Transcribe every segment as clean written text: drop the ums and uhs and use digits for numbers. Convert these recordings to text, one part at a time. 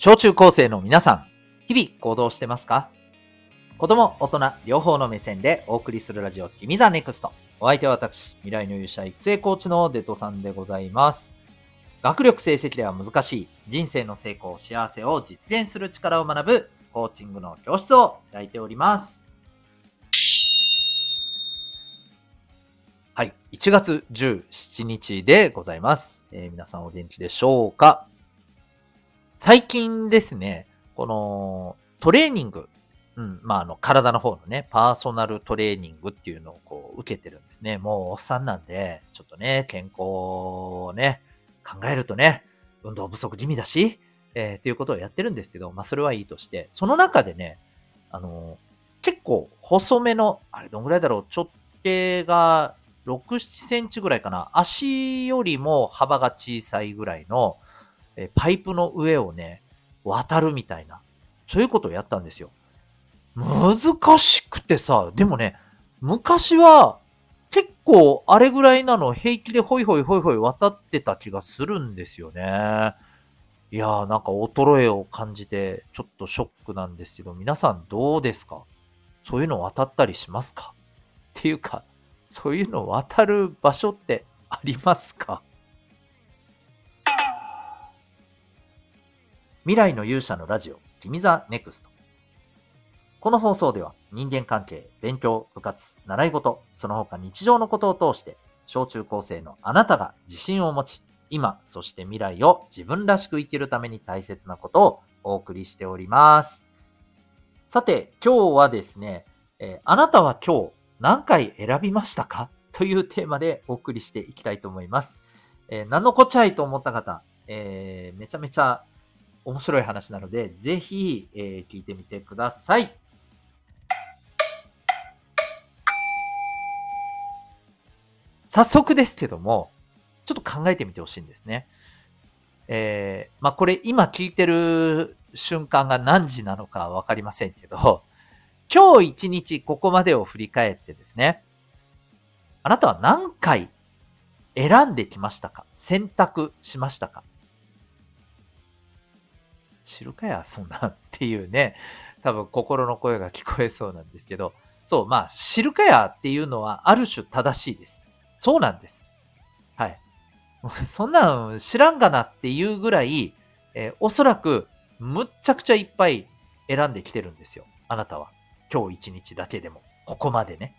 小中高生の皆さん、日々行動してますか？子供、大人、両方の目線でお送りするラジオ、君ザネクスト。お相手は私、未来の勇者育成コーチのデトさんでございます。学力成績では難しい、人生の成功、幸せを実現する力を学ぶ、コーチングの教室を開いております。はい、1月17日でございます。皆さんお元気でしょうか？最近ですね、このトレーニング、体の方のね、パーソナルトレーニングっていうのをこう受けてるんですね。もうおっさんなんで、ちょっとね、健康をね、考えるとね、運動不足気味だし、っていうことをやってるんですけど、それはいいとして、その中でね、結構細めの、あれどんぐらいだろう、直径が6、7センチぐらいかな、足よりも幅が小さいぐらいの、パイプの上をね、渡るみたいな、そういうことをやったんですよ。難しくてさ、でもね、昔は結構あれぐらいなの平気でホイホイ渡ってた気がするんですよね。いやー、なんか衰えを感じてちょっとショックなんですけど、皆さんどうですか？そういうの渡ったりしますか？っていうか、そういうの渡る場所ってありますか？未来の勇者のラジオ、君ザネクスト。この放送では人間関係、勉強、部活、習い事、その他日常のことを通して、小中高生のあなたが自信を持ち、今、そして未来を自分らしく生きるために大切なことをお送りしております。さて、今日はですね、あなたは今日何回選びましたか？というテーマでお送りしていきたいと思います。何のこっちゃいと思った方、めちゃめちゃ面白い話なので、ぜひ、聞いてみてください。早速ですけども、ちょっと考えてみてほしいんですね。これ今聞いてる瞬間が何時なのかわかりませんけど、今日一日ここまでを振り返ってですね、あなたは何回選んできましたか？選択しましたか？知るかやそんなんっていうね、多分心の声が聞こえそうなんですけど、そう、知るかやっていうのはある種正しいです。そうなんです。はい。そんなん知らんがなっていうぐらい、おそらくむっちゃくちゃいっぱい選んできてるんですよ、あなたは。今日一日だけでもここまでね。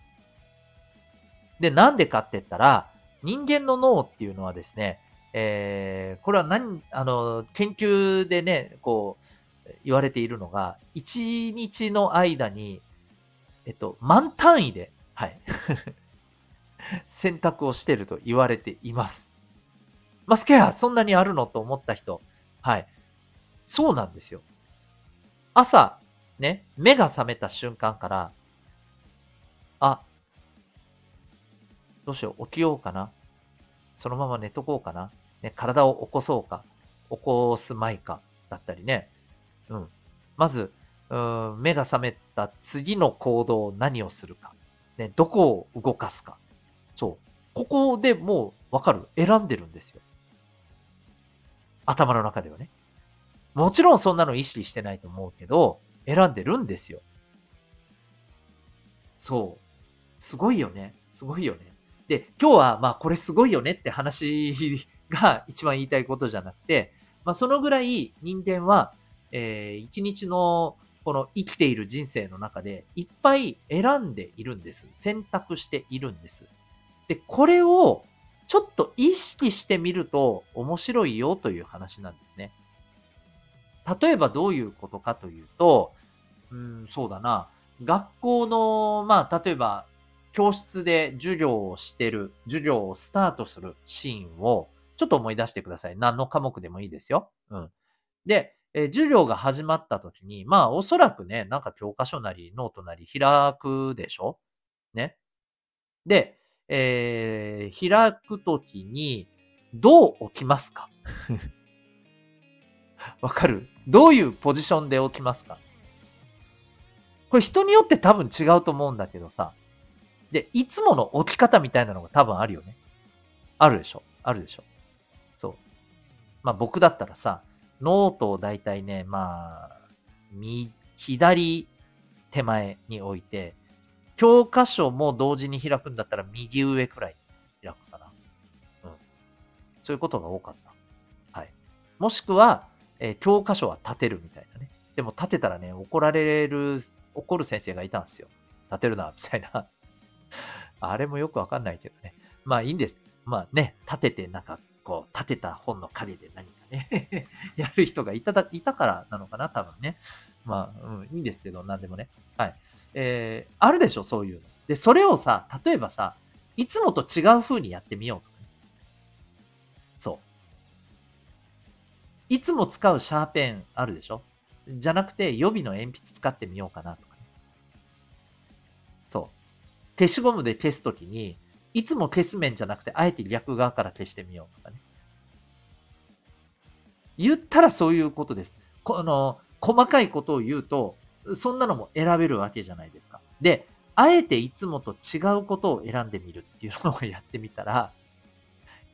で、なんでかって言ったら、人間の脳っていうのはですね、これは研究でね、こう言われているのが、1日の間に、万単位で、はい、選択をしていると言われています。スケア、そんなにあるのと思った人、はい、そうなんですよ。朝、ね、目が覚めた瞬間から、どうしよう、起きようかな。そのまま寝とこうかな、ね、体を起こそうか、起こすまいかだったりね、まず目が覚めた次の行動を何をするか、ね、どこを動かすか、そう、ここでもう分かる、選んでるんですよ、頭の中ではね。もちろんそんなの意識してないと思うけど、選んでるんですよ。そう、すごいよね。で、今日は、これすごいよねって話が一番言いたいことじゃなくて、そのぐらい人間は、一日のこの生きている人生の中でいっぱい選んでいるんです。選択しているんです。で、これをちょっと意識してみると面白いよという話なんですね。例えばどういうことかというと、そうだな、学校の、例えば、教室で授業をスタートするシーンをちょっと思い出してください。何の科目でもいいですよ。で、授業が始まった時に、おそらくね、なんか教科書なりノートなり開くでしょ？ね。で、開く時にどう置きますか？わかる？どういうポジションで置きますか？これ人によって多分違うと思うんだけどさ、で、いつもの置き方みたいなのが多分あるよね。あるでしょ。そう。僕だったらさ、ノートをだいたいね、まあ、左手前に置いて、教科書も同時に開くんだったら右上くらい開くかな。うん。そういうことが多かった。はい。もしくは、教科書は立てるみたいなね。でも立てたらね、怒る先生がいたんですよ。立てるな、みたいな。あれもよくわかんないけどね。まあいいんです。まあね、立ててなんかこう、立てた本の陰で何かね、やる人がいたからなのかな、多分ね。まあ、うん、いいんですけど、なんでもね。はい。あるでしょ、そういうの。で、それをさ、例えばさ、いつもと違う風にやってみようとかね。そう。いつも使うシャーペンあるでしょ。じゃなくて、予備の鉛筆使ってみようかなとかね。そう。消しゴムで消すときに、いつも消す面じゃなくて、あえて逆側から消してみようとかね。言ったらそういうことです。細かいことを言うと、そんなのも選べるわけじゃないですか。で、あえていつもと違うことを選んでみるっていうのをやってみたら、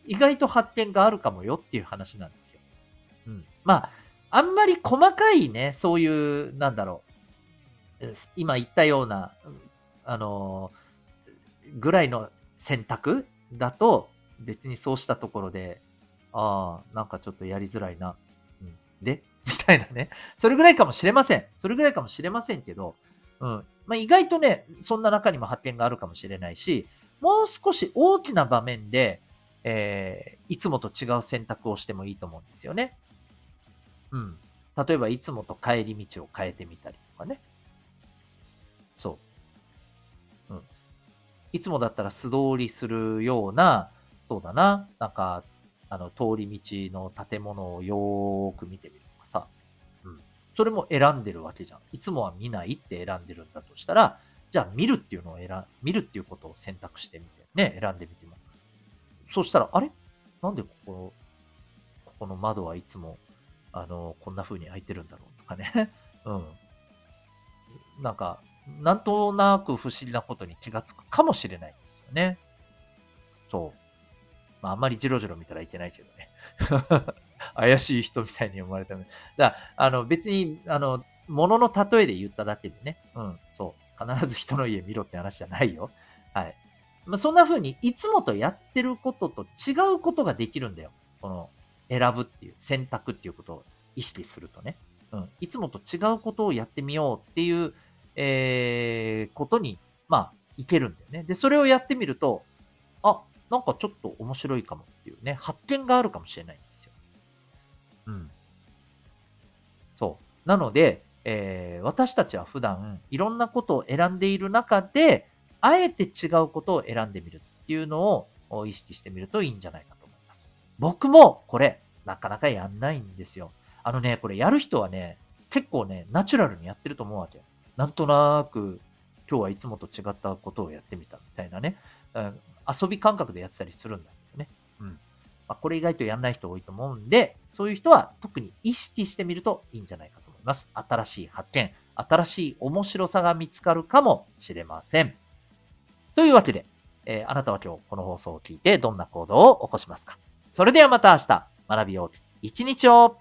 意外と発見があるかもよっていう話なんですよ。うん。まあ、あんまり細かいね、そういう、なんだろう、今言ったような、ぐらいの選択だと、別にそうしたところで、ああ、なんかちょっとやりづらいな。うん、でみたいなね。それぐらいかもしれません。それぐらいかもしれませんけど、うん。まあ、意外とね、そんな中にも発見があるかもしれないし、もう少し大きな場面で、いつもと違う選択をしてもいいと思うんですよね。うん。例えば、いつもと帰り道を変えてみたりとかね。そう。うん。いつもだったら素通りするような、そうだな。なんか、通り道の建物をよーく見てみる。さ、うん、それも選んでるわけじゃん。いつもは見ないって選んでるんだとしたら、じゃあ見るっていうのを見るっていうことを選択してみてね、選んでみても。そうしたら、あれ？なんでこの窓はいつもこんな風に開いてるんだろうとかね。うん。なんかなんとなく不思議なことに気がつくかもしれないですよね。そう。まああんまりジロジロ見たらいけないけどね。怪しい人みたいに思われたので。だから、別に、物の例えで言っただけでね。うん、そう。必ず人の家見ろって話じゃないよ。はい。まあ、そんな風に、いつもとやってることと違うことができるんだよ。この、選ぶっていう、選択っていうことを意識するとね。うん。いつもと違うことをやってみようっていう、ことに、まあ、いけるんだよね。で、それをやってみると、あ、なんかちょっと面白いかもっていうね、発見があるかもしれないんですよ。うん。そう。なので、私たちは普段いろんなことを選んでいる中で、あえて違うことを選んでみるっていうのを意識してみるといいんじゃないかと思います。僕もこれ、なかなかやんないんですよ。これやる人はね、結構ね、ナチュラルにやってると思うわけ。なんとなく、今日はいつもと違ったことをやってみたみたいなね、遊び感覚でやってたりするんだけどね。うん。まあ、これ意外とやんない人多いと思うんで、そういう人は特に意識してみるといいんじゃないかと思います。新しい発見、新しい面白さが見つかるかもしれません。というわけで、あなたは今日この放送を聞いてどんな行動を起こしますか？それではまた明日、学びよう一日を。